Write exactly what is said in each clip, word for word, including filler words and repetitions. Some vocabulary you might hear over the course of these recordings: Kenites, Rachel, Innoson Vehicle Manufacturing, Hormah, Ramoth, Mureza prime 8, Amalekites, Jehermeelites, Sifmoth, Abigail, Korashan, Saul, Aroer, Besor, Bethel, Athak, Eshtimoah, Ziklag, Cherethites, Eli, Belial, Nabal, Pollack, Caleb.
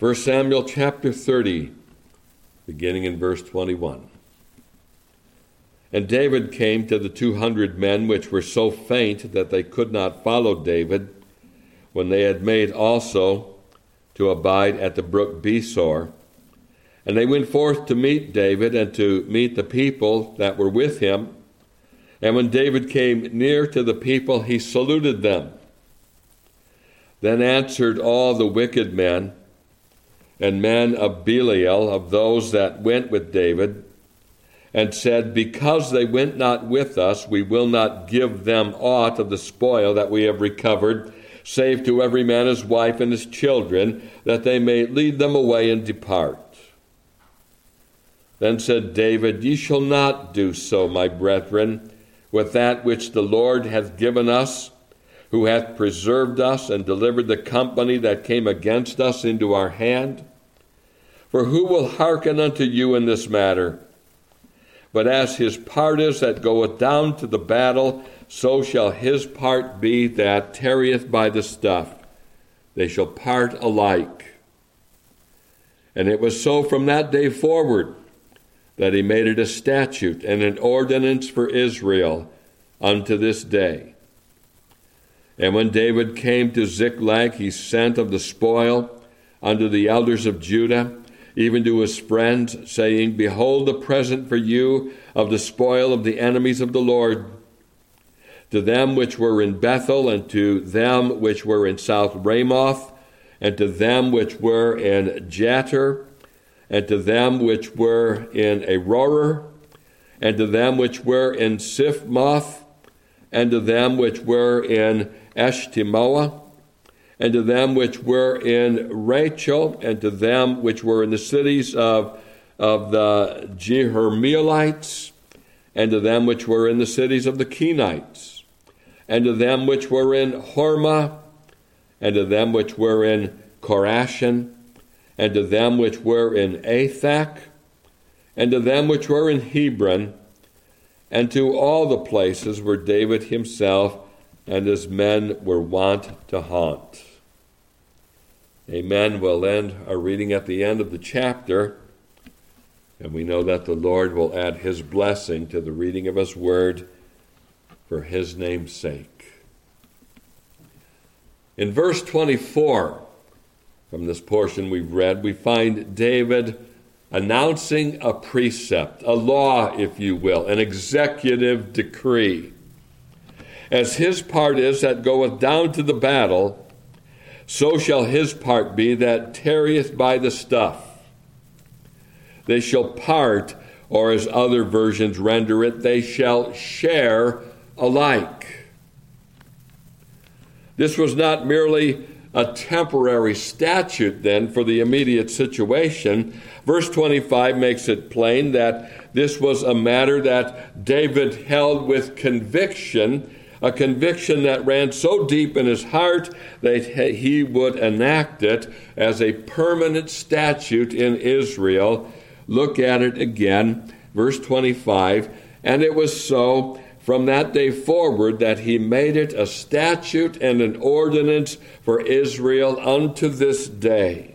First Samuel chapter thirty, beginning in verse twenty-one. And David came to the two hundred men which were so faint that they could not follow David, when they had made also to abide at the brook Besor. And they went forth to meet David and to meet the people that were with him. And when David came near to the people, he saluted them. Then answered all the wicked men and men of Belial, of those that went with David, and said, Because they went not with us, we will not give them aught of the spoil that we have recovered, save to every man his wife and his children, that they may lead them away and depart. Then said David, Ye shall not do so, my brethren, with that which the Lord hath given us, who hath preserved us and delivered the company that came against us into our hand. For who will hearken unto you in this matter? But as his part is that goeth down to the battle, so shall his part be that tarrieth by the stuff. They shall part alike. And it was so from that day forward that he made it a statute and an ordinance for Israel unto this day. And when David came to Ziklag, he sent of the spoil unto the elders of Judah, even to his friends, saying, Behold the present for you of the spoil of the enemies of the Lord. To them which were in Bethel, and to them which were in South Ramoth, and to them which were in Jattir, and to them which were in Aroer, and to them which were in Sifmoth, and to them which were in Eshtimoah, and to them which were in Rachel, and to them which were in the cities of, of the Jehermeelites, and to them which were in the cities of the Kenites, and to them which were in Hormah, and to them which were in Korashan, and to them which were in Athak, and to them which were in Hebron, and to all the places where David himself and his men were wont to haunt. Amen. We'll end our reading at the end of the chapter, and we know that the Lord will add his blessing to the reading of his word for his name's sake. In verse twenty-four, from this portion we've read, we find David announcing a precept, a law, if you will, an executive decree. As his part is that goeth down to the battle, so shall his part be that tarrieth by the stuff. They shall part, or as other versions render it, they shall share alike. This was not merely a temporary statute, then, for the immediate situation. Verse twenty-five makes it plain that this was a matter that David held with conviction, a conviction that ran so deep in his heart that he would enact it as a permanent statute in Israel. Look at it again, verse twenty-five. And it was so from that day forward that he made it a statute and an ordinance for Israel unto this day.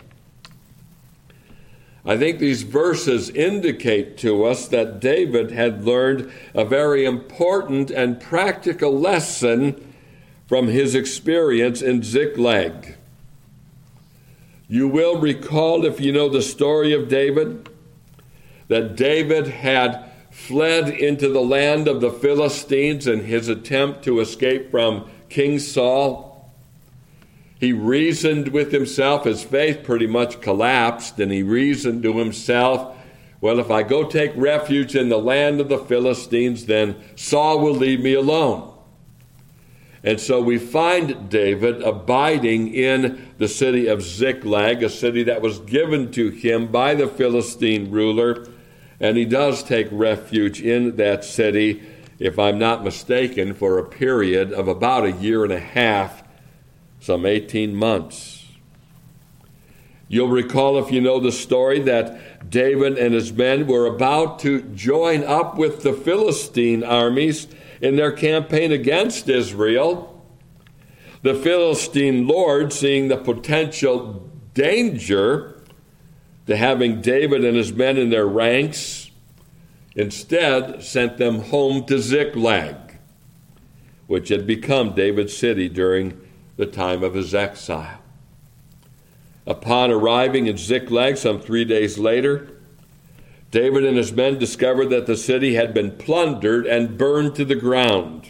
I think these verses indicate to us that David had learned a very important and practical lesson from his experience in Ziklag. You will recall, if you know the story of David, that David had fled into the land of the Philistines in his attempt to escape from King Saul. He reasoned with himself. His faith pretty much collapsed, and he reasoned to himself, well, if I go take refuge in the land of the Philistines, then Saul will leave me alone. And so we find David abiding in the city of Ziklag, a city that was given to him by the Philistine ruler, and he does take refuge in that city, if I'm not mistaken, for a period of about a year and a half, some eighteen months. You'll recall, if you know the story, that David and his men were about to join up with the Philistine armies in their campaign against Israel. The Philistine lord, seeing the potential danger to having David and his men in their ranks, instead sent them home to Ziklag, which had become David's city during the time of his exile. Upon arriving in Ziklag some three days later, David and his men discovered that the city had been plundered and burned to the ground.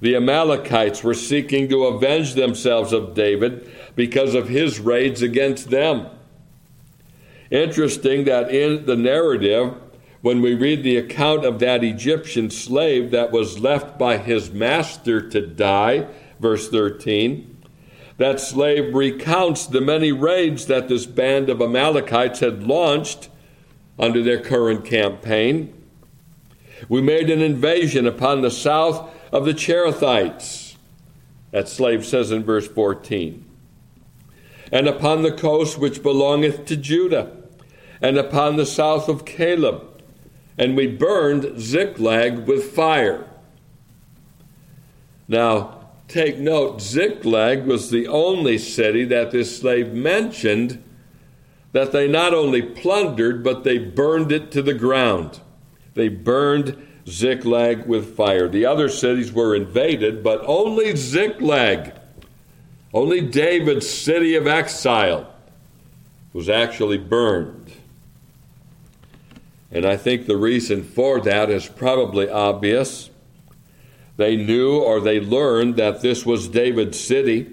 The Amalekites were seeking to avenge themselves of David because of his raids against them. Interesting that in the narrative, when we read the account of that Egyptian slave that was left by his master to die, verse thirteen, that slave recounts the many raids that this band of Amalekites had launched under their current campaign. We made an invasion upon the south of the Cherethites, that slave says in verse fourteen, and upon the coast which belongeth to Judah, and upon the south of Caleb, and we burned Ziklag with fire. Now, take note, Ziklag was the only city that this slave mentioned that they not only plundered, but they burned it to the ground. They burned Ziklag with fire. The other cities were invaded, but only Ziklag, only David's city of exile, was actually burned. And I think the reason for that is probably obvious. They knew or they learned that this was David's city.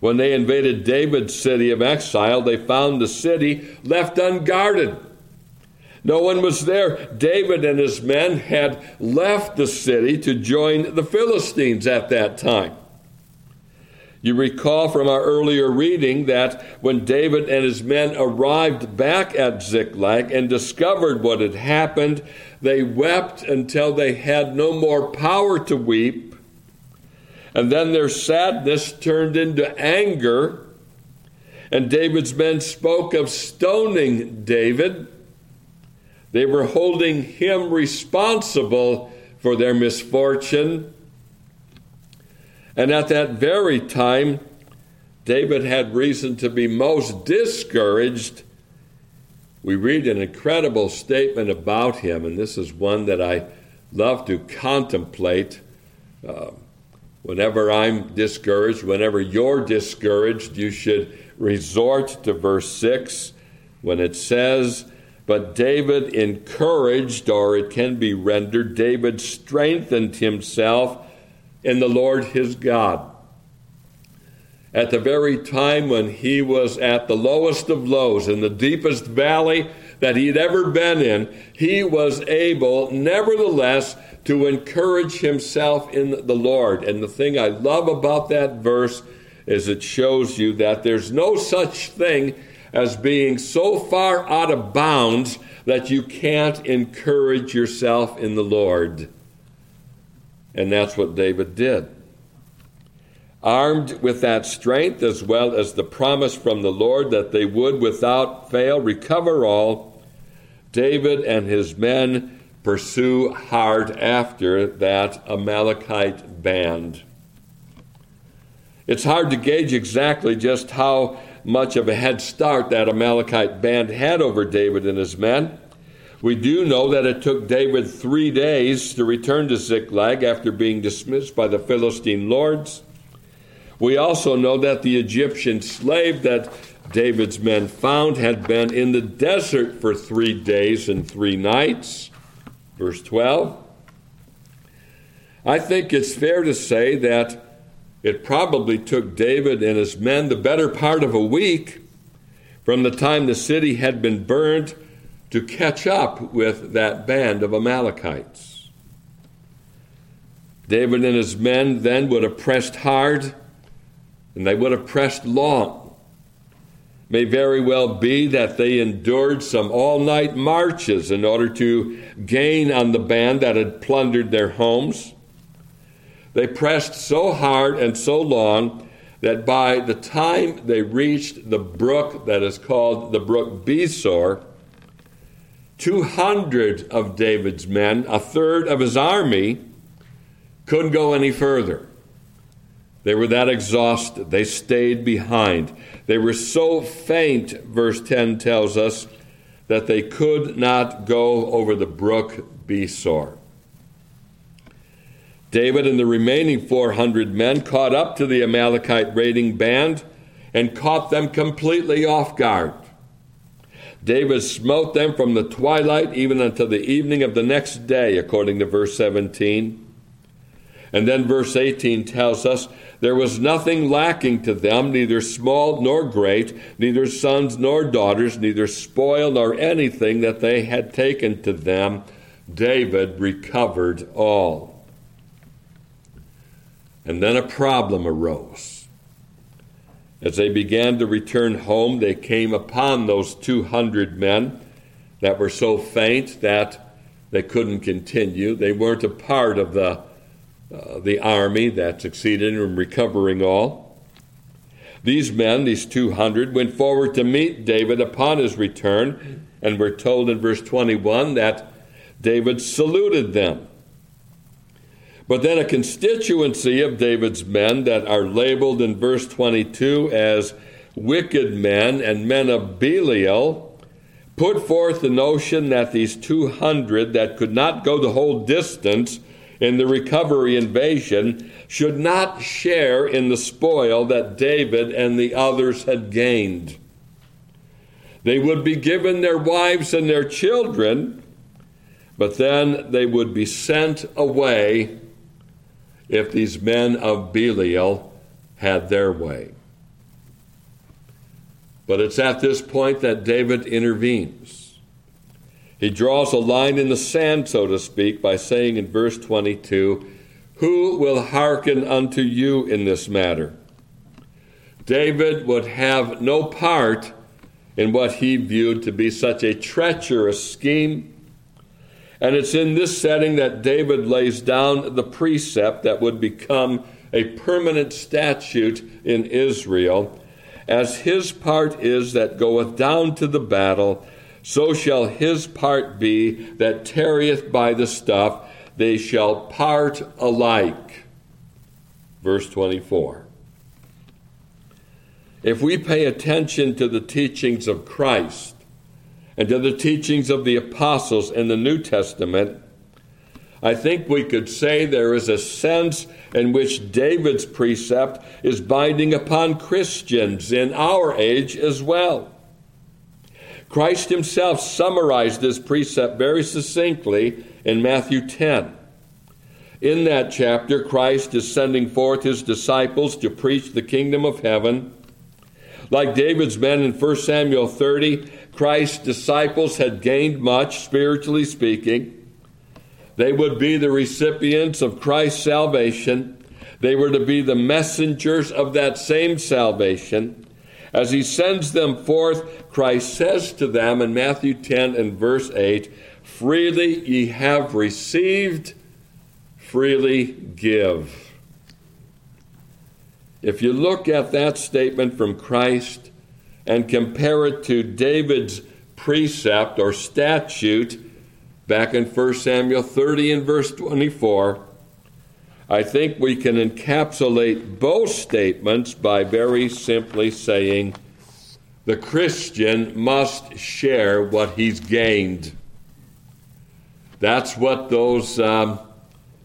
When they invaded David's city of exile, they found the city left unguarded. No one was there. David and his men had left the city to join the Philistines at that time. You recall from our earlier reading that when David and his men arrived back at Ziklag and discovered what had happened, they wept until they had no more power to weep, and then their sadness turned into anger, and David's men spoke of stoning David. They were holding him responsible for their misfortune. And at that very time, David had reason to be most discouraged. We read an incredible statement about him, and this is one that I love to contemplate. Uh, whenever I'm discouraged, whenever you're discouraged, you should resort to verse six when it says, but David encouraged, or it can be rendered, David strengthened himself in the Lord his God. At the very time when he was at the lowest of lows, in the deepest valley that he'd ever been in, he was able, nevertheless, to encourage himself in the Lord. And the thing I love about that verse is it shows you that there's no such thing as being so far out of bounds that you can't encourage yourself in the Lord. And that's what David did. Armed with that strength, as well as the promise from the Lord that they would without fail recover all, David and his men pursue hard after that Amalekite band. It's hard to gauge exactly just how much of a head start that Amalekite band had over David and his men. We do know that it took David three days to return to Ziklag after being dismissed by the Philistine lords. We also know that the Egyptian slave that David's men found had been in the desert for three days and three nights. Verse twelve. I think it's fair to say that it probably took David and his men the better part of a week from the time the city had been burned to catch up with that band of Amalekites. David and his men then would have pressed hard, and they would have pressed long. It may very well be that they endured some all-night marches in order to gain on the band that had plundered their homes. They pressed so hard and so long that by the time they reached the brook that is called the brook Besor, two hundred of David's men, a third of his army, couldn't go any further. They were that exhausted. They stayed behind. They were so faint, verse ten tells us, that they could not go over the brook Besor. David and the remaining four hundred men caught up to the Amalekite raiding band and caught them completely off guard. David smote them from the twilight even until the evening of the next day, according to verse seventeen. And then verse eighteen tells us, there was nothing lacking to them, neither small nor great, neither sons nor daughters, neither spoil nor anything that they had taken to them. David recovered all. And then a problem arose. As they began to return home, they came upon those two hundred men that were so faint that they couldn't continue. They weren't a part of the Uh, the army that succeeded in recovering all. These men, these two hundred, went forward to meet David upon his return, and we're told in verse twenty-one that David saluted them. But then a constituency of David's men that are labeled in verse twenty-two as wicked men and men of Belial put forth the notion that these two hundred that could not go the whole distance in the recovery invasion should not share in the spoil that David and the others had gained. They would be given their wives and their children, but then they would be sent away if these men of Belial had their way. But it's at this point that David intervenes. He draws a line in the sand, so to speak, by saying in verse twenty-two, "Who will hearken unto you in this matter?" David would have no part in what he viewed to be such a treacherous scheme. And it's in this setting that David lays down the precept that would become a permanent statute in Israel, as his part is that goeth down to the battle, so shall his part be that tarrieth by the stuff, they shall part alike. Verse twenty-four. If we pay attention to the teachings of Christ and to the teachings of the apostles in the New Testament, I think we could say there is a sense in which David's precept is binding upon Christians in our age as well. Christ himself summarized this precept very succinctly in Matthew ten. In that chapter, Christ is sending forth his disciples to preach the kingdom of heaven. Like David's men in First Samuel thirty, Christ's disciples had gained much, spiritually speaking. They would be the recipients of Christ's salvation. They were to be the messengers of that same salvation. As he sends them forth, Christ says to them in Matthew ten and verse eight, "Freely ye have received, freely give." If you look at that statement from Christ and compare it to David's precept or statute back in First Samuel thirty and verse twenty-four, I think we can encapsulate both statements by very simply saying the Christian must share what he's gained. That's what those um,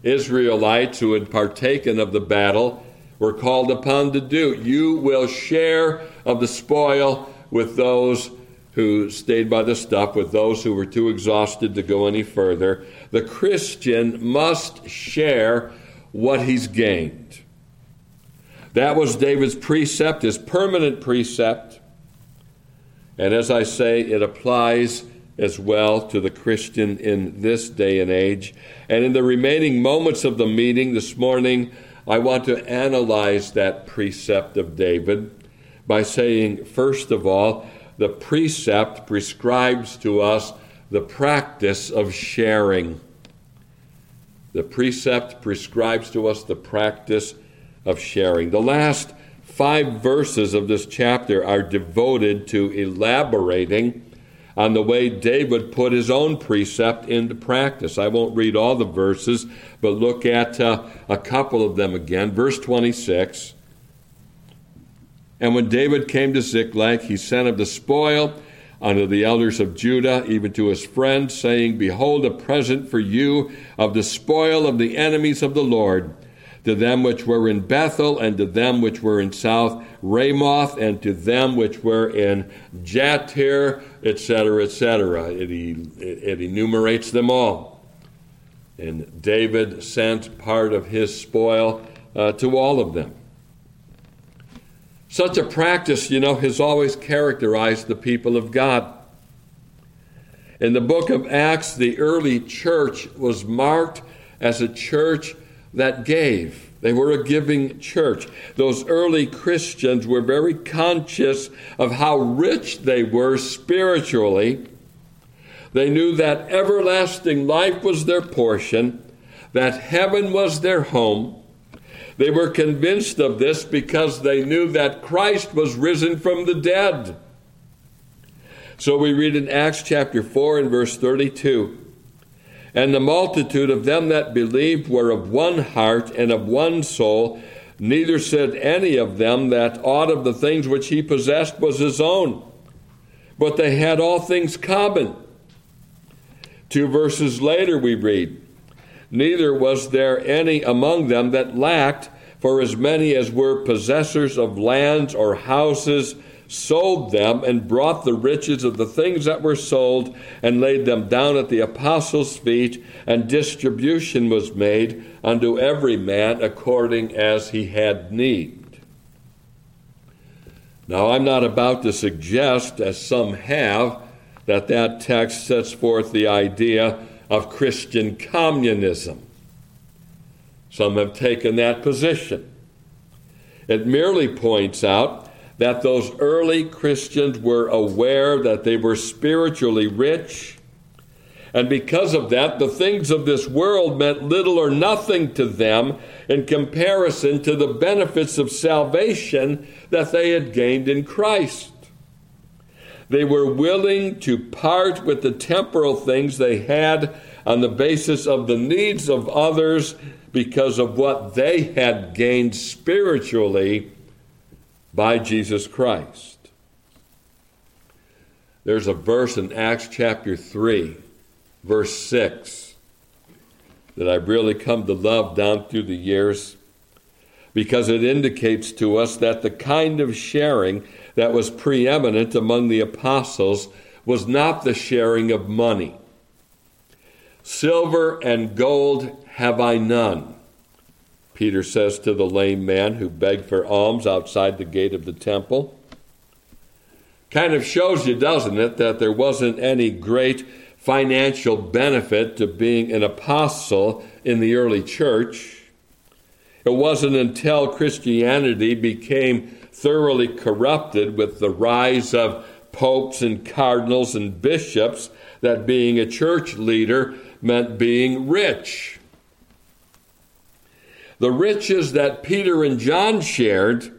Israelites who had partaken of the battle were called upon to do. You will share of the spoil with those who stayed by the stuff, with those who were too exhausted to go any further. The Christian must share what he's gained. That was David's precept, his permanent precept. And as I say, it applies as well to the Christian in this day and age. And in the remaining moments of the meeting this morning, I want to analyze that precept of David by saying, first of all, the precept prescribes to us the practice of sharing. The precept prescribes to us the practice of sharing. The last five verses of this chapter are devoted to elaborating on the way David put his own precept into practice. I won't read all the verses, but look at uh, a couple of them again. Verse twenty-six, and when David came to Ziklag, he sent him the spoil unto the elders of Judah, even to his friends, saying, behold, a present for you of the spoil of the enemies of the Lord, to them which were in Bethel, and to them which were in South Ramoth, and to them which were in Jattir, et cetera, et cetera. It, it enumerates them all. And David sent part of his spoil uh, to all of them. Such a practice, you know, has always characterized the people of God. In the book of Acts, the early church was marked as a church that gave. They were a giving church. Those early Christians were very conscious of how rich they were spiritually. They knew that everlasting life was their portion, that heaven was their home. They were convinced of this because they knew that Christ was risen from the dead. So we read in Acts chapter four and verse thirty-two, and the multitude of them that believed were of one heart and of one soul. Neither said any of them that aught of the things which he possessed was his own, but they had all things common. Two verses later we read, neither was there any among them that lacked, for as many as were possessors of lands or houses sold them, and brought the riches of the things that were sold, and laid them down at the apostles' feet, and distribution was made unto every man according as he had need. Now, I'm not about to suggest, as some have, that that text sets forth the idea of Christian communism. Some have taken that position. It merely points out that those early Christians were aware that they were spiritually rich, and because of that, the things of this world meant little or nothing to them in comparison to the benefits of salvation that they had gained in Christ. They were willing to part with the temporal things they had on the basis of the needs of others because of what they had gained spiritually by Jesus Christ. There's a verse in Acts chapter three, verse six, that I've really come to love down through the years, because it indicates to us that the kind of sharing that was preeminent among the apostles was not the sharing of money. Silver and gold have I none, Peter says to the lame man who begged for alms outside the gate of the temple. Kind of shows you, doesn't it, that there wasn't any great financial benefit to being an apostle in the early church. It wasn't until Christianity became thoroughly corrupted with the rise of popes and cardinals and bishops that being a church leader meant being rich. The riches that Peter and John shared,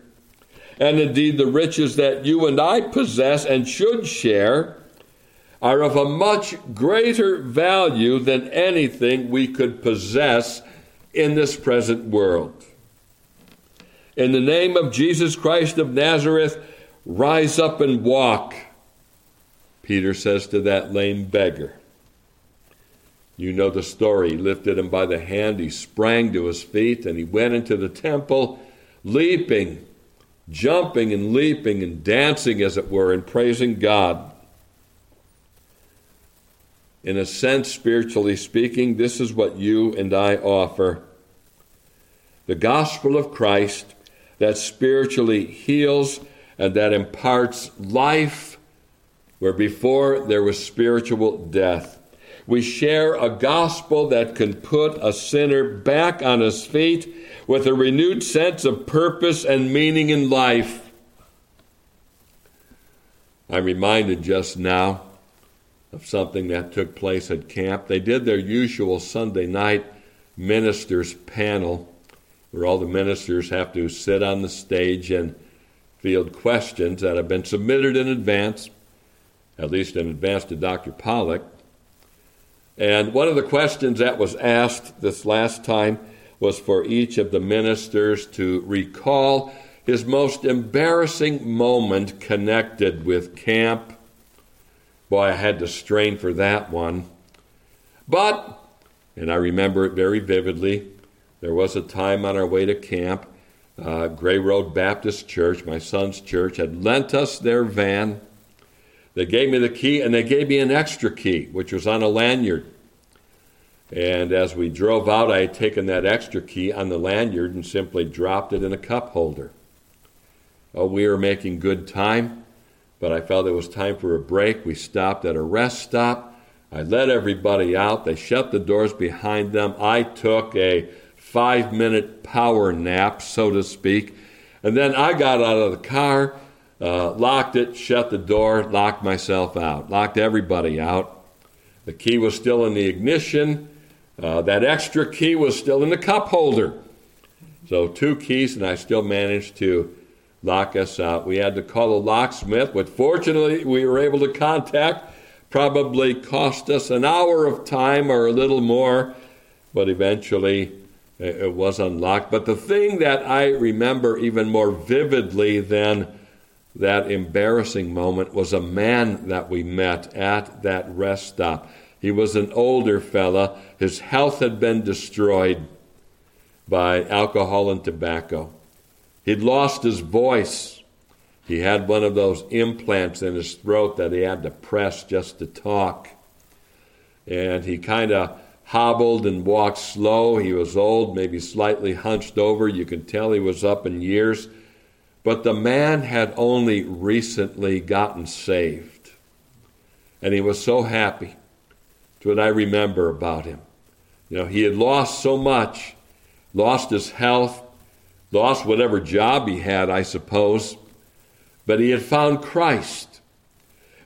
and indeed the riches that you and I possess and should share, are of a much greater value than anything we could possess in this present world. In the name of Jesus Christ of Nazareth, rise up and walk, Peter says to that lame beggar. You know the story. He lifted him by the hand, he sprang to his feet, and he went into the temple, leaping, jumping and leaping and dancing, as it were, and praising God. In a sense, spiritually speaking, this is what you and I offer. The gospel of Christ that spiritually heals and that imparts life where before there was spiritual death. We share a gospel that can put a sinner back on his feet with a renewed sense of purpose and meaning in life. I'm reminded just now of something that took place at camp. They did their usual Sunday night ministers panel where all the ministers have to sit on the stage and field questions that have been submitted in advance. at least in advance to Doctor Pollack. And one of the questions that was asked this last time was for each of the ministers to recall his most embarrassing moment connected with camp. Boy, I had to strain for that one. But, and I remember it very vividly, there was a time on our way to camp, uh, Gray Road Baptist Church, my son's church, had lent us their van. They gave me the key, and they gave me an extra key, which was on a lanyard. And as we drove out, I had taken that extra key on the lanyard and simply dropped it in a cup holder. Oh, we were making good time, but I felt it was time for a break. We stopped at a rest stop. I let everybody out. They shut the doors behind them. I took a five-minute power nap, so to speak, and then I got out of the car, uh, locked it, shut the door, locked myself out, locked everybody out. The key was still in the ignition. Uh, that extra key was still in the cup holder. So two keys, and I still managed to lock us out. We had to call a locksmith, which fortunately we were able to contact. Probably cost us an hour of time or a little more, but eventually it was unlocked. But the thing that I remember even more vividly than that embarrassing moment was a man that we met at that rest stop. He was an older fella. His health had been destroyed by alcohol and tobacco. He'd lost his voice. He had one of those implants in his throat that he had to press just to talk. And he kind of hobbled and walked slow. He was old, maybe slightly hunched over. You could tell he was up in years. But the man had only recently gotten saved. And he was so happy. That's what I remember about him. You know, he had lost so much, lost his health, lost whatever job he had, I suppose, but he had found Christ.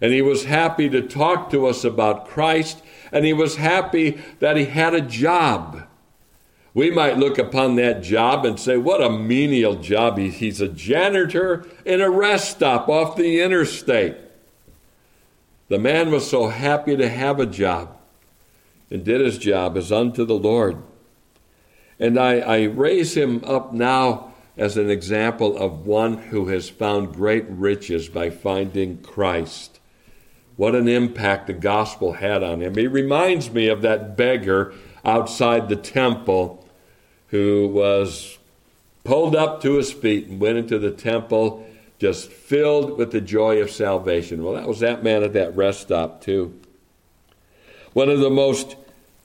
And he was happy to talk to us about Christ, and he was happy that he had a job. We might look upon that job and say, what a menial job. He's a janitor in a rest stop off the interstate. The man was so happy to have a job, and did his job as unto the Lord. And I, I raise him up now as an example of one who has found great riches by finding Christ. What an impact the gospel had on him. He reminds me of that beggar outside the temple who was pulled up to his feet and went into the temple just filled with the joy of salvation. Well, that was that man at that rest stop too. One of the most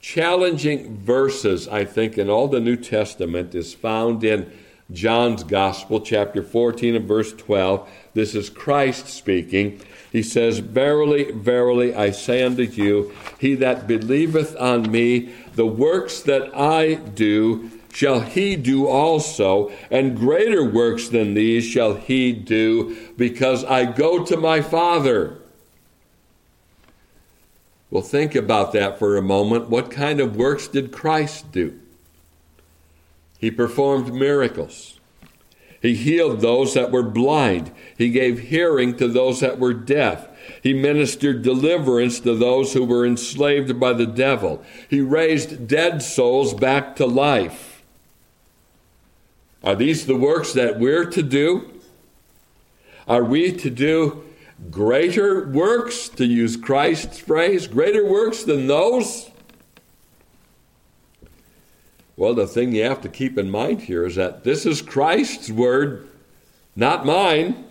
challenging verses, I think, in all the New Testament is found in John's Gospel, chapter fourteen and verse twelve. This is Christ speaking. He says, "Verily, verily, I say unto you, he that believeth on me, the works that I do, shall he do also, and greater works than these shall he do, because I go to my Father." Well, think about that for a moment. What kind of works did Christ do? He performed miracles. He healed those that were blind. He gave hearing to those that were deaf. He ministered deliverance to those who were enslaved by the devil. He raised dead souls back to life. Are these the works that we're to do? Are we to do greater works, to use Christ's phrase, greater works than those? Well, the thing you have to keep in mind here is that this is Christ's word, not mine.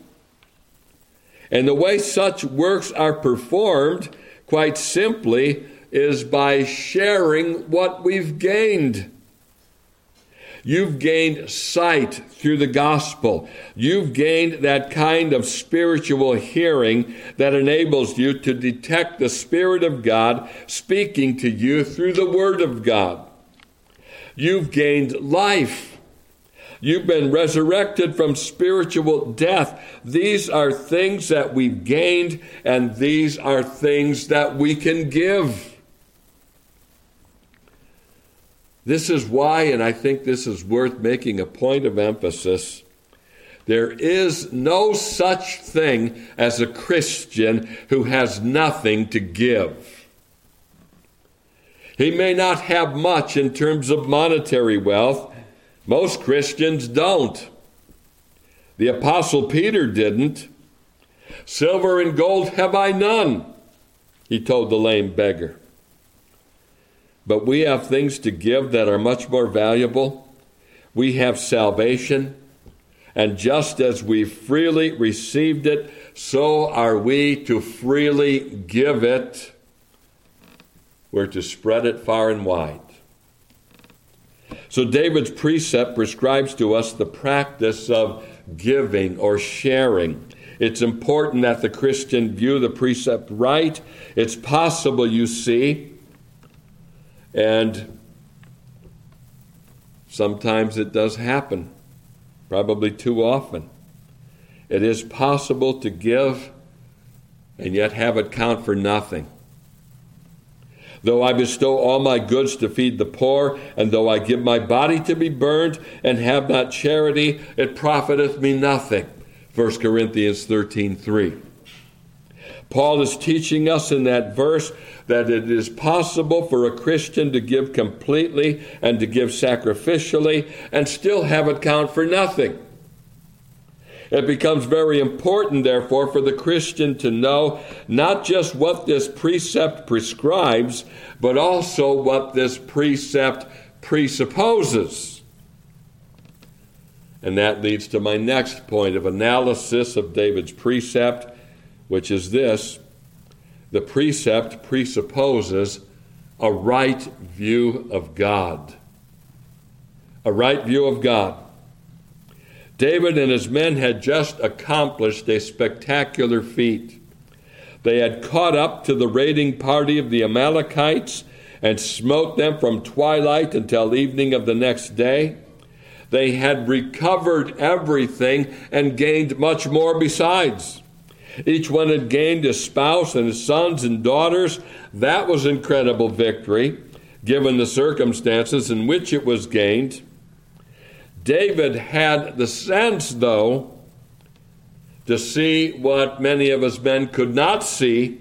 And the way such works are performed, quite simply, is by sharing what we've gained. You've gained sight through the gospel. You've gained that kind of spiritual hearing that enables you to detect the Spirit of God speaking to you through the Word of God. You've gained life. You've been resurrected from spiritual death. These are things that we've gained, and these are things that we can give. This is why, and I think this is worth making a point of emphasis, There is no such thing as a Christian who has nothing to give. He may not have much in terms of monetary wealth. Most Christians don't. The Apostle Peter didn't. Silver and gold have I none, he told the lame beggar. But we have things to give that are much more valuable. We have salvation, and just as we freely received it, so are we to freely give it. We're to spread it far and wide. So David's precept prescribes to us the practice of giving or sharing. It's important that the Christian view the precept right. It's possible, you see, and sometimes it does happen, probably too often. It is possible to give and yet have it count for nothing. Though I bestow all my goods to feed the poor, and though I give my body to be burned and have not charity, it profiteth me nothing. First Corinthians thirteen three. Paul is teaching us in that verse that it is possible for a Christian to give completely and to give sacrificially and still have it count for nothing. It becomes very important, therefore, for the Christian to know not just what this precept prescribes, but also what this precept presupposes. And that leads to my next point of analysis of David's precept, which is this: the precept presupposes a right view of God. A right view of God. David and his men had just accomplished a spectacular feat. They had caught up to the raiding party of the Amalekites and smote them from twilight until evening of the next day. They had recovered everything and gained much more besides. Each one had gained his spouse and his sons and daughters. That was incredible victory, given the circumstances in which it was gained. David had the sense, though, to see what many of his men could not see.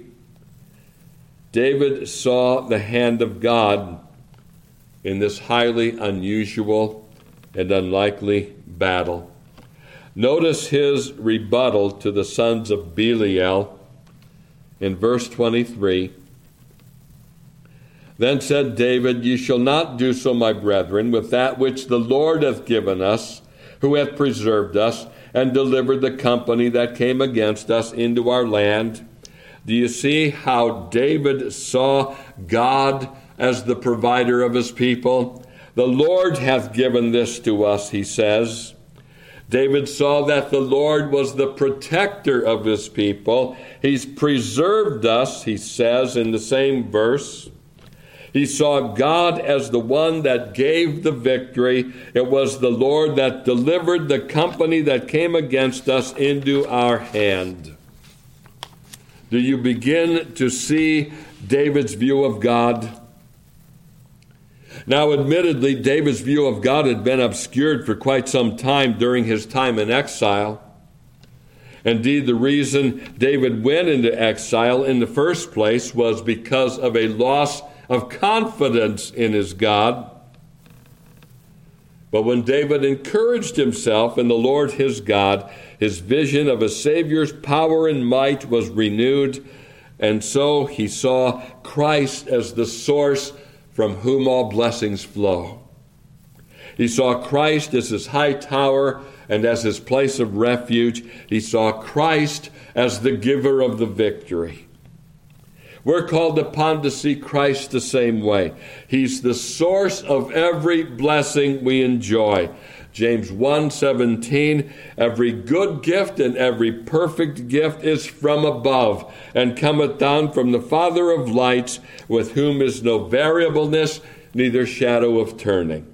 David saw the hand of God in this highly unusual and unlikely battle. Notice his rebuttal to the sons of Belial in verse twenty-three. Then said David, Ye shall not do so, my brethren, with that which the Lord hath given us, who hath preserved us, and delivered the company that came against us into our land. Do you see how David saw God as the provider of his people? The Lord hath given this to us, he says. David saw that the Lord was the protector of his people. He's preserved us, he says in the same verse. He saw God as the one that gave the victory. It was the Lord that delivered the company that came against us into our hand. Do you begin to see David's view of God? Now, admittedly, David's view of God had been obscured for quite some time during his time in exile. Indeed, the reason David went into exile in the first place was because of a loss of confidence in his God. But when David encouraged himself in the Lord his God, his vision of a Savior's power and might was renewed, and so he saw Christ as the source from whom all blessings flow. He saw Christ as his high tower and as his place of refuge. He saw Christ as the giver of the victory. We're called upon to see Christ the same way. He's the source of every blessing we enjoy. James one seventeen, every good gift and every perfect gift is from above, and cometh down from the Father of lights, with whom is no variableness, neither shadow of turning.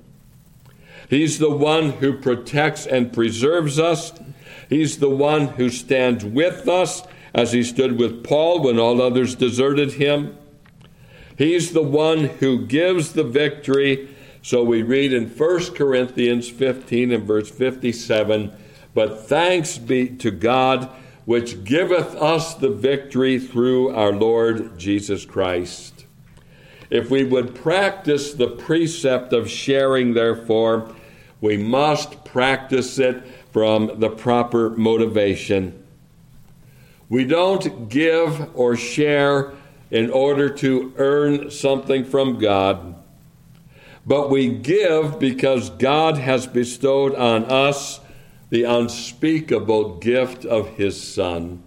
He's the one who protects and preserves us. He's the one who stands with us, as he stood with Paul when all others deserted him. He's the one who gives the victory. So we read in First Corinthians fifteen and verse fifty-seven, But thanks be to God, which giveth us the victory through our Lord Jesus Christ. If we would practice the precept of sharing, therefore, we must practice it from the proper motivation. We don't give or share in order to earn something from God, but we give because God has bestowed on us the unspeakable gift of his Son.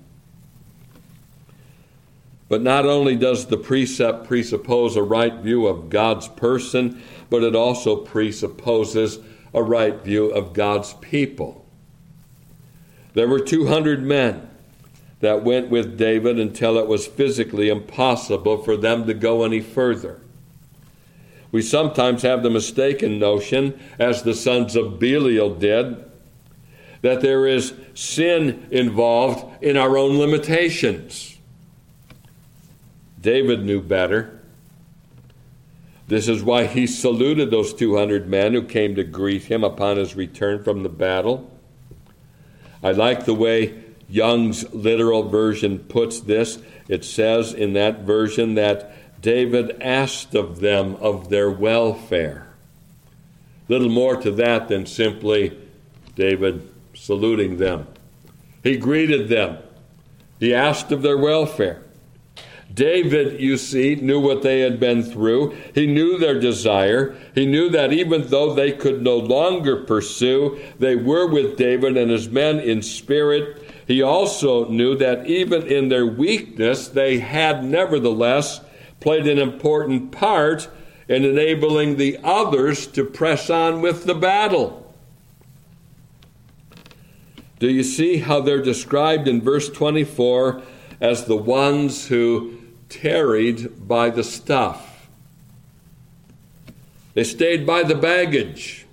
But not only does the precept presuppose a right view of God's person, but it also presupposes a right view of God's people. There were two hundred men that went with David until it was physically impossible for them to go any further. We sometimes have the mistaken notion, as the sons of Belial did, that there is sin involved in our own limitations. David knew better. This is why he saluted those two hundred men who came to greet him upon his return from the battle. I like the way Young's literal version puts this. It says in that version that David asked of them of their welfare. Little more to that than simply David saluting them. He greeted them. He asked of their welfare. David, you see, knew what they had been through. He knew their desire. He knew that even though they could no longer pursue, they were with David and his men in spirit. He also knew that even in their weakness, they had nevertheless played an important part in enabling the others to press on with the battle. Do you see how they're described in verse twenty-four as the ones who tarried by the stuff? They stayed by the baggage.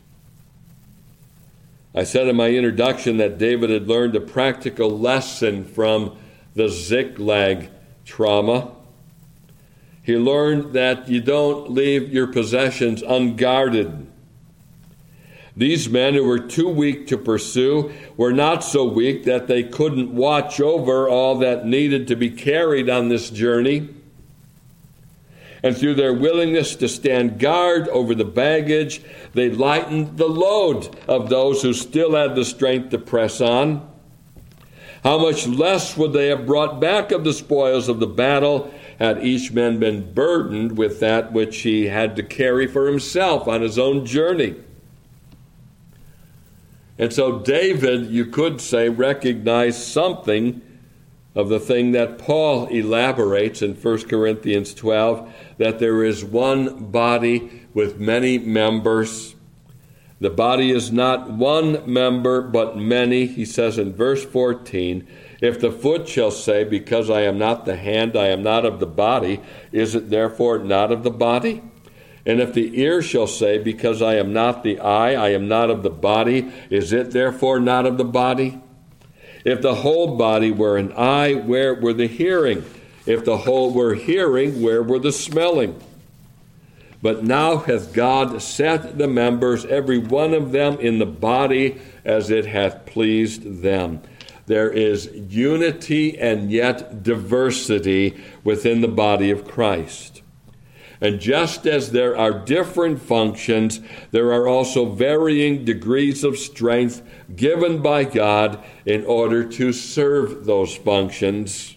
I said in my introduction that David had learned a practical lesson from the Ziklag trauma. He learned that you don't leave your possessions unguarded. These men who were too weak to pursue were not so weak that they couldn't watch over all that needed to be carried on this journey. And through their willingness to stand guard over the baggage, they lightened the load of those who still had the strength to press on. How much less would they have brought back of the spoils of the battle had each man been burdened with that which he had to carry for himself on his own journey? And so David, you could say, recognized something of the thing that Paul elaborates in First Corinthians twelve, that there is one body with many members. The body is not one member, but many. He says in verse fourteen, if the foot shall say, because I am not the hand, I am not of the body, is it therefore not of the body? And if the ear shall say, because I am not the eye, I am not of the body, is it therefore not of the body? If the whole body were an eye, where were the hearing? If the whole were hearing, where were the smelling? But now hath God set the members, every one of them, in the body as it hath pleased them. There is unity and yet diversity within the body of Christ. And just as there are different functions, there are also varying degrees of strength given by God in order to serve those functions.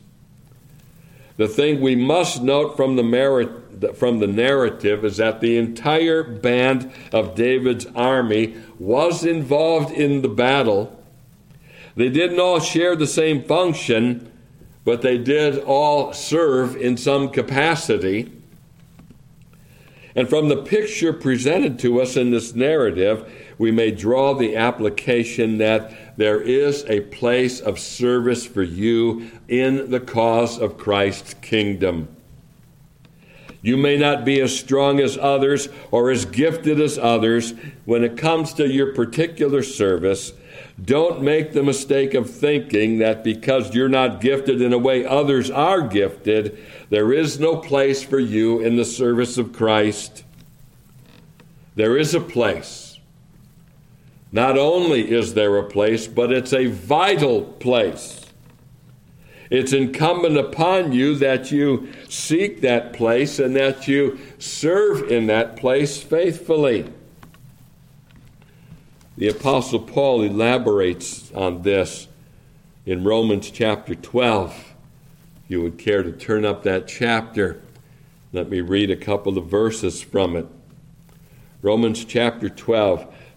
The thing we must note from the, merit, from the narrative is that the entire band of David's army was involved in the battle. They didn't all share the same function, but they did all serve in some capacity. And from the picture presented to us in this narrative, we may draw the application that there is a place of service for you in the cause of Christ's kingdom. You may not be as strong as others or as gifted as others when it comes to your particular service. Don't make the mistake of thinking that because you're not gifted in a way others are gifted, there is no place for you in the service of Christ. There is a place. Not only is there a place, but it's a vital place. It's incumbent upon you that you seek that place and that you serve in that place faithfully. The Apostle Paul elaborates on this in Romans chapter twelve. If you would care to turn up that chapter, let me read a couple of verses from it. Romans chapter twelve,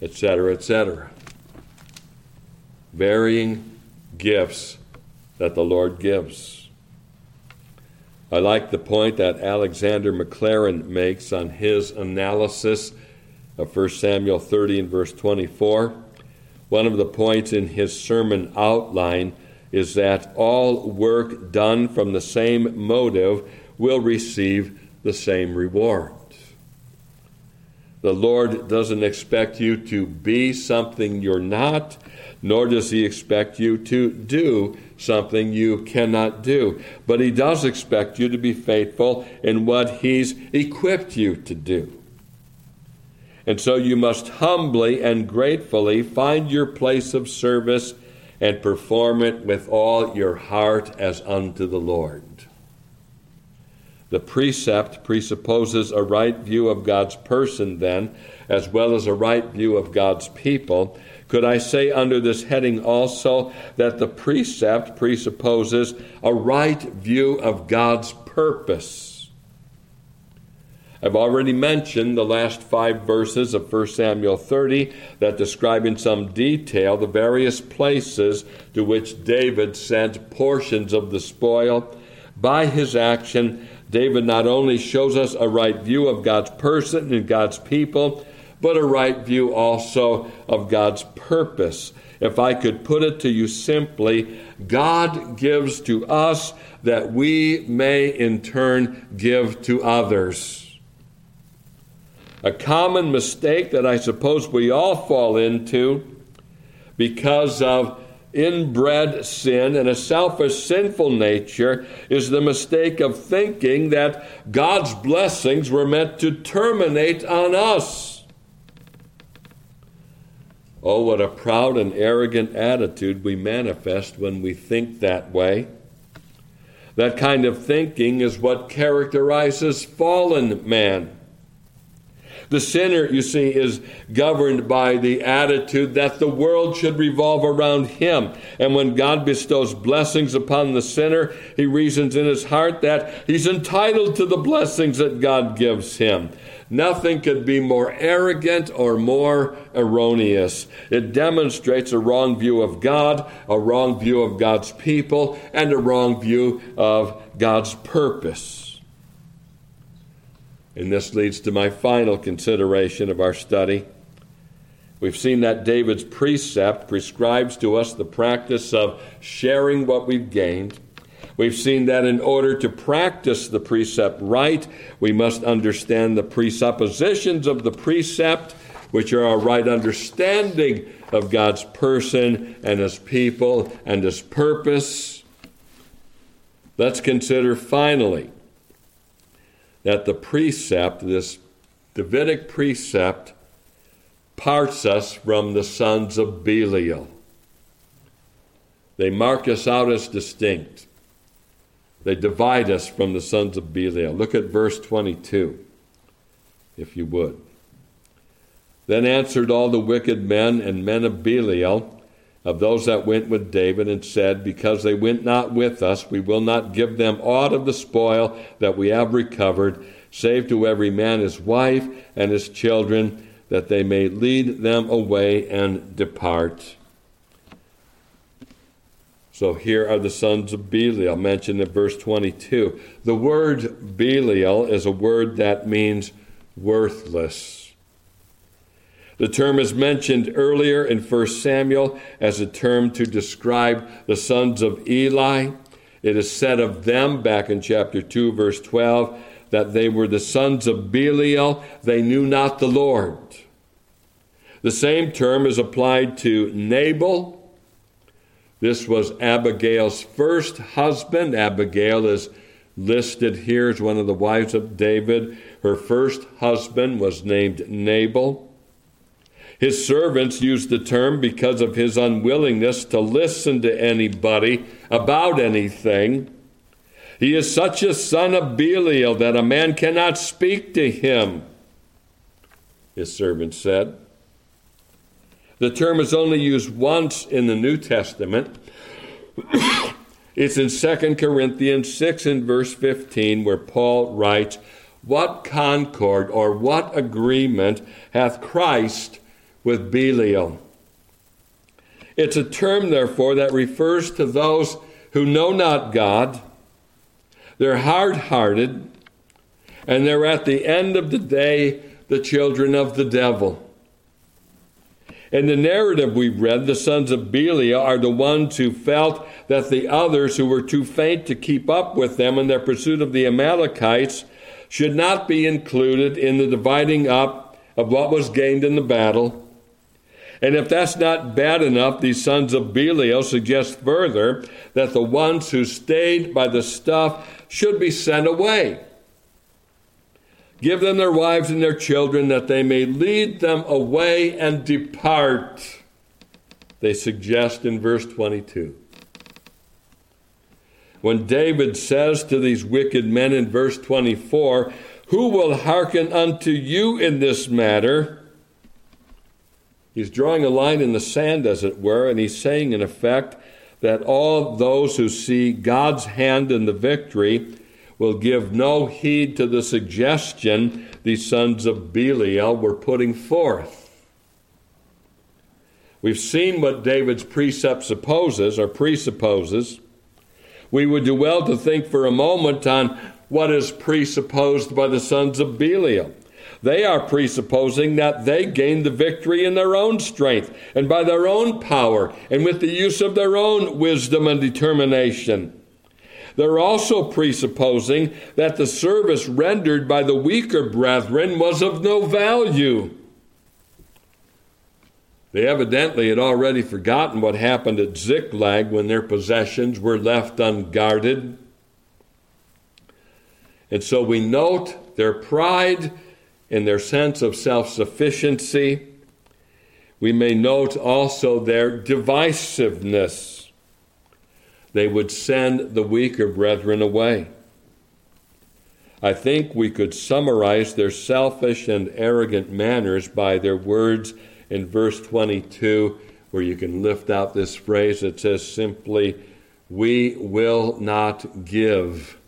et cetera, et cetera. Varying gifts that the Lord gives. I like the point that Alexander McLaren makes on his analysis of First Samuel thirty and verse twenty-four. One of the points in his sermon outline is that all work done from the same motive will receive the same reward. The Lord doesn't expect you to be something you're not, nor does he expect you to do something you cannot do. But he does expect you to be faithful in what he's equipped you to do. And so you must humbly and gratefully find your place of service and perform it with all your heart as unto the Lord. The precept presupposes a right view of God's person then, as well as a right view of God's people. Could I say under this heading also that the precept presupposes a right view of God's purpose? I've already mentioned the last five verses of First Samuel thirty that describe in some detail the various places to which David sent portions of the spoil. By his action, David not only shows us a right view of God's person and God's people, but a right view also of God's purpose. If I could put it to you simply, God gives to us that we may in turn give to others. A common mistake that I suppose we all fall into because of inbred sin and a selfish, sinful nature is the mistake of thinking that God's blessings were meant to terminate on us. Oh, what a proud and arrogant attitude we manifest when we think that way. That kind of thinking is what characterizes fallen man. The sinner, you see, is governed by the attitude that the world should revolve around him. And when God bestows blessings upon the sinner, he reasons in his heart that he's entitled to the blessings that God gives him. Nothing could be more arrogant or more erroneous. It demonstrates a wrong view of God, a wrong view of God's people, and a wrong view of God's purpose. And this leads to my final consideration of our study. We've seen that David's precept prescribes to us the practice of sharing what we've gained. We've seen that in order to practice the precept right, we must understand the presuppositions of the precept, which are a right understanding of God's person and his people and his purpose. Let's consider finally that the precept, this Davidic precept, parts us from the sons of Belial. They mark us out as distinct. They divide us from the sons of Belial. Look at verse twenty-two, if you would. Then answered all the wicked men and men of Belial, of those that went with David, and said, Because they went not with us, we will not give them aught of the spoil that we have recovered, save to every man his wife and his children, that they may lead them away and depart. So here are the sons of Belial, mentioned in verse twenty-two. The word Belial is a word that means worthless. The term is mentioned earlier in First Samuel as a term to describe the sons of Eli. It is said of them, back in chapter two, verse twelve, that they were the sons of Belial, they knew not the Lord. The same term is applied to Nabal. This was Abigail's first husband. Abigail is listed here as one of the wives of David. Her first husband was named Nabal. His servants used the term because of his unwillingness to listen to anybody about anything. He is such a son of Belial that a man cannot speak to him, his servants said. The term is only used once in the New Testament. It's in Second Corinthians six and verse fifteen, where Paul writes, What concord or what agreement hath Christ with Belial? It's a term, therefore, that refers to those who know not God. They're hard-hearted, and they're at the end of the day the children of the devil. In the narrative we've read, the sons of Belial are the ones who felt that the others who were too faint to keep up with them in their pursuit of the Amalekites should not be included in the dividing up of what was gained in the battle. And if that's not bad enough, these sons of Belial suggest further that the ones who stayed by the stuff should be sent away. Give them their wives and their children, that they may lead them away and depart, they suggest in verse twenty-two. When David says to these wicked men in verse twenty-four, Who will hearken unto you in this matter? He's drawing a line in the sand, as it were, and he's saying, in effect, that all those who see God's hand in the victory will give no heed to the suggestion these sons of Belial were putting forth. We've seen what David's precept supposes, or presupposes. We would do well to think for a moment on what is presupposed by the sons of Belial. They are presupposing that they gained the victory in their own strength and by their own power and with the use of their own wisdom and determination. They're also presupposing that the service rendered by the weaker brethren was of no value. They evidently had already forgotten what happened at Ziklag when their possessions were left unguarded. And so we note their pride in their sense of self-sufficiency. We may note also their divisiveness. They would send the weaker brethren away. I think we could summarize their selfish and arrogant manners by their words in verse twenty-two, where you can lift out this phrase that says simply, We will not give.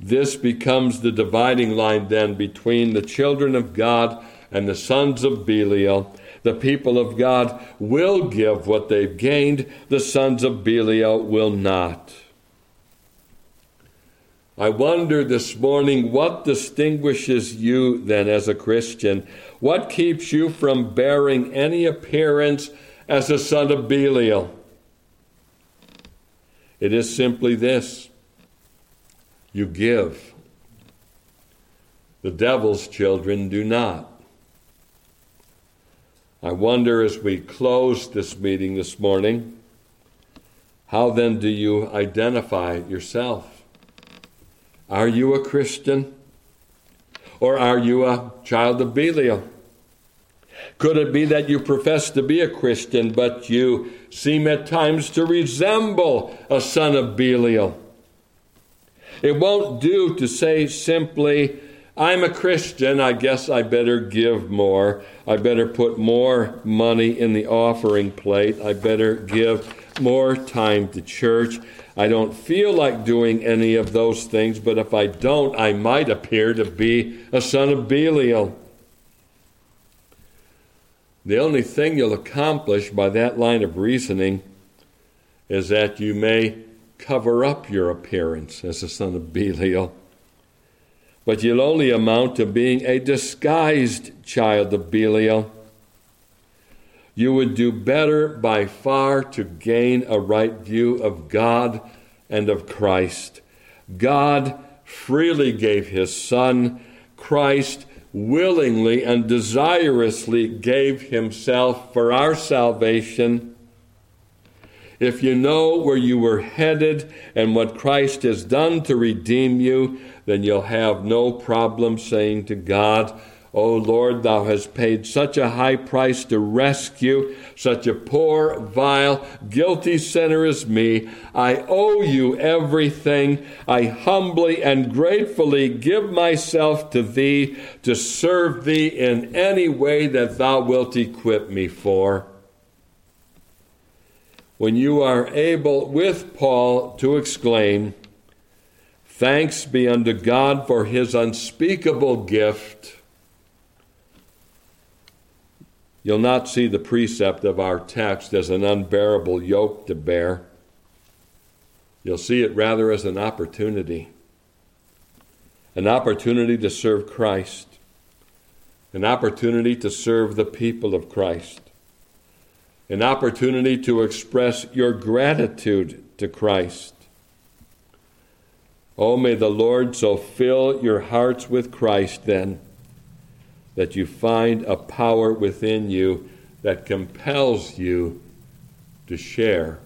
This becomes the dividing line then between the children of God and the sons of Belial. The people of God will give what they've gained. The sons of Belial will not. I wonder this morning, what distinguishes you then as a Christian? What keeps you from bearing any appearance as a son of Belial? It is simply this. You give. The devil's children do not. I wonder, as we close this meeting this morning, how then do you identify yourself? Are you a Christian? Or are you a child of Belial? Could it be that you profess to be a Christian, but you seem at times to resemble a son of Belial? It won't do to say simply, I'm a Christian, I guess I better give more. I better put more money in the offering plate. I better give more time to church. I don't feel like doing any of those things, but if I don't, I might appear to be a son of Belial. The only thing you'll accomplish by that line of reasoning is that you may cover up your appearance as a son of Belial. But you'll only amount to being a disguised child of Belial. You would do better by far to gain a right view of God and of Christ. God freely gave his Son. Christ willingly and desirously gave himself for our salvation. If you know where you were headed and what Christ has done to redeem you, then you'll have no problem saying to God, "O Lord, thou hast paid such a high price to rescue such a poor, vile, guilty sinner as me. I owe you everything. I humbly and gratefully give myself to thee to serve thee in any way that thou wilt equip me for." When you are able, with Paul, to exclaim, "Thanks be unto God for his unspeakable gift," you'll not see the precept of our text as an unbearable yoke to bear. You'll see it rather as an opportunity, an opportunity to serve Christ, an opportunity to serve the people of Christ, an opportunity to express your gratitude to Christ. Oh, may the Lord so fill your hearts with Christ, then, that you find a power within you that compels you to share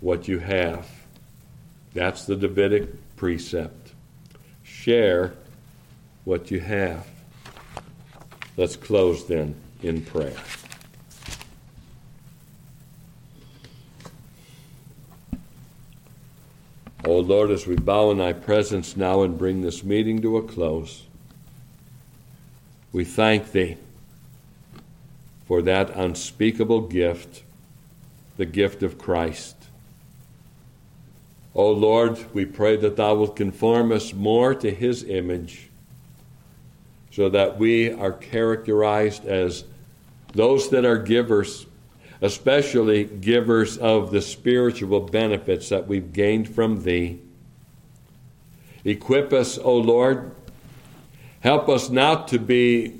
what you have. That's the Davidic precept. Share what you have. Let's close, then, in prayer. O Lord, as we bow in thy presence now and bring this meeting to a close, we thank thee for that unspeakable gift, the gift of Christ. O Lord, we pray that thou wilt conform us more to his image, so that we are characterized as those that are givers, especially givers of the spiritual benefits that we've gained from thee. Equip us, O Lord. Help us not to be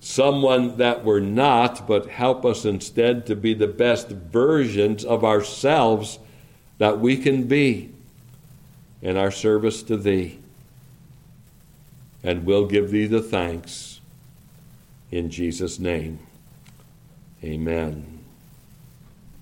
someone that we're not, but help us instead to be the best versions of ourselves that we can be in our service to thee. And we'll give thee the thanks. In Jesus' name, amen.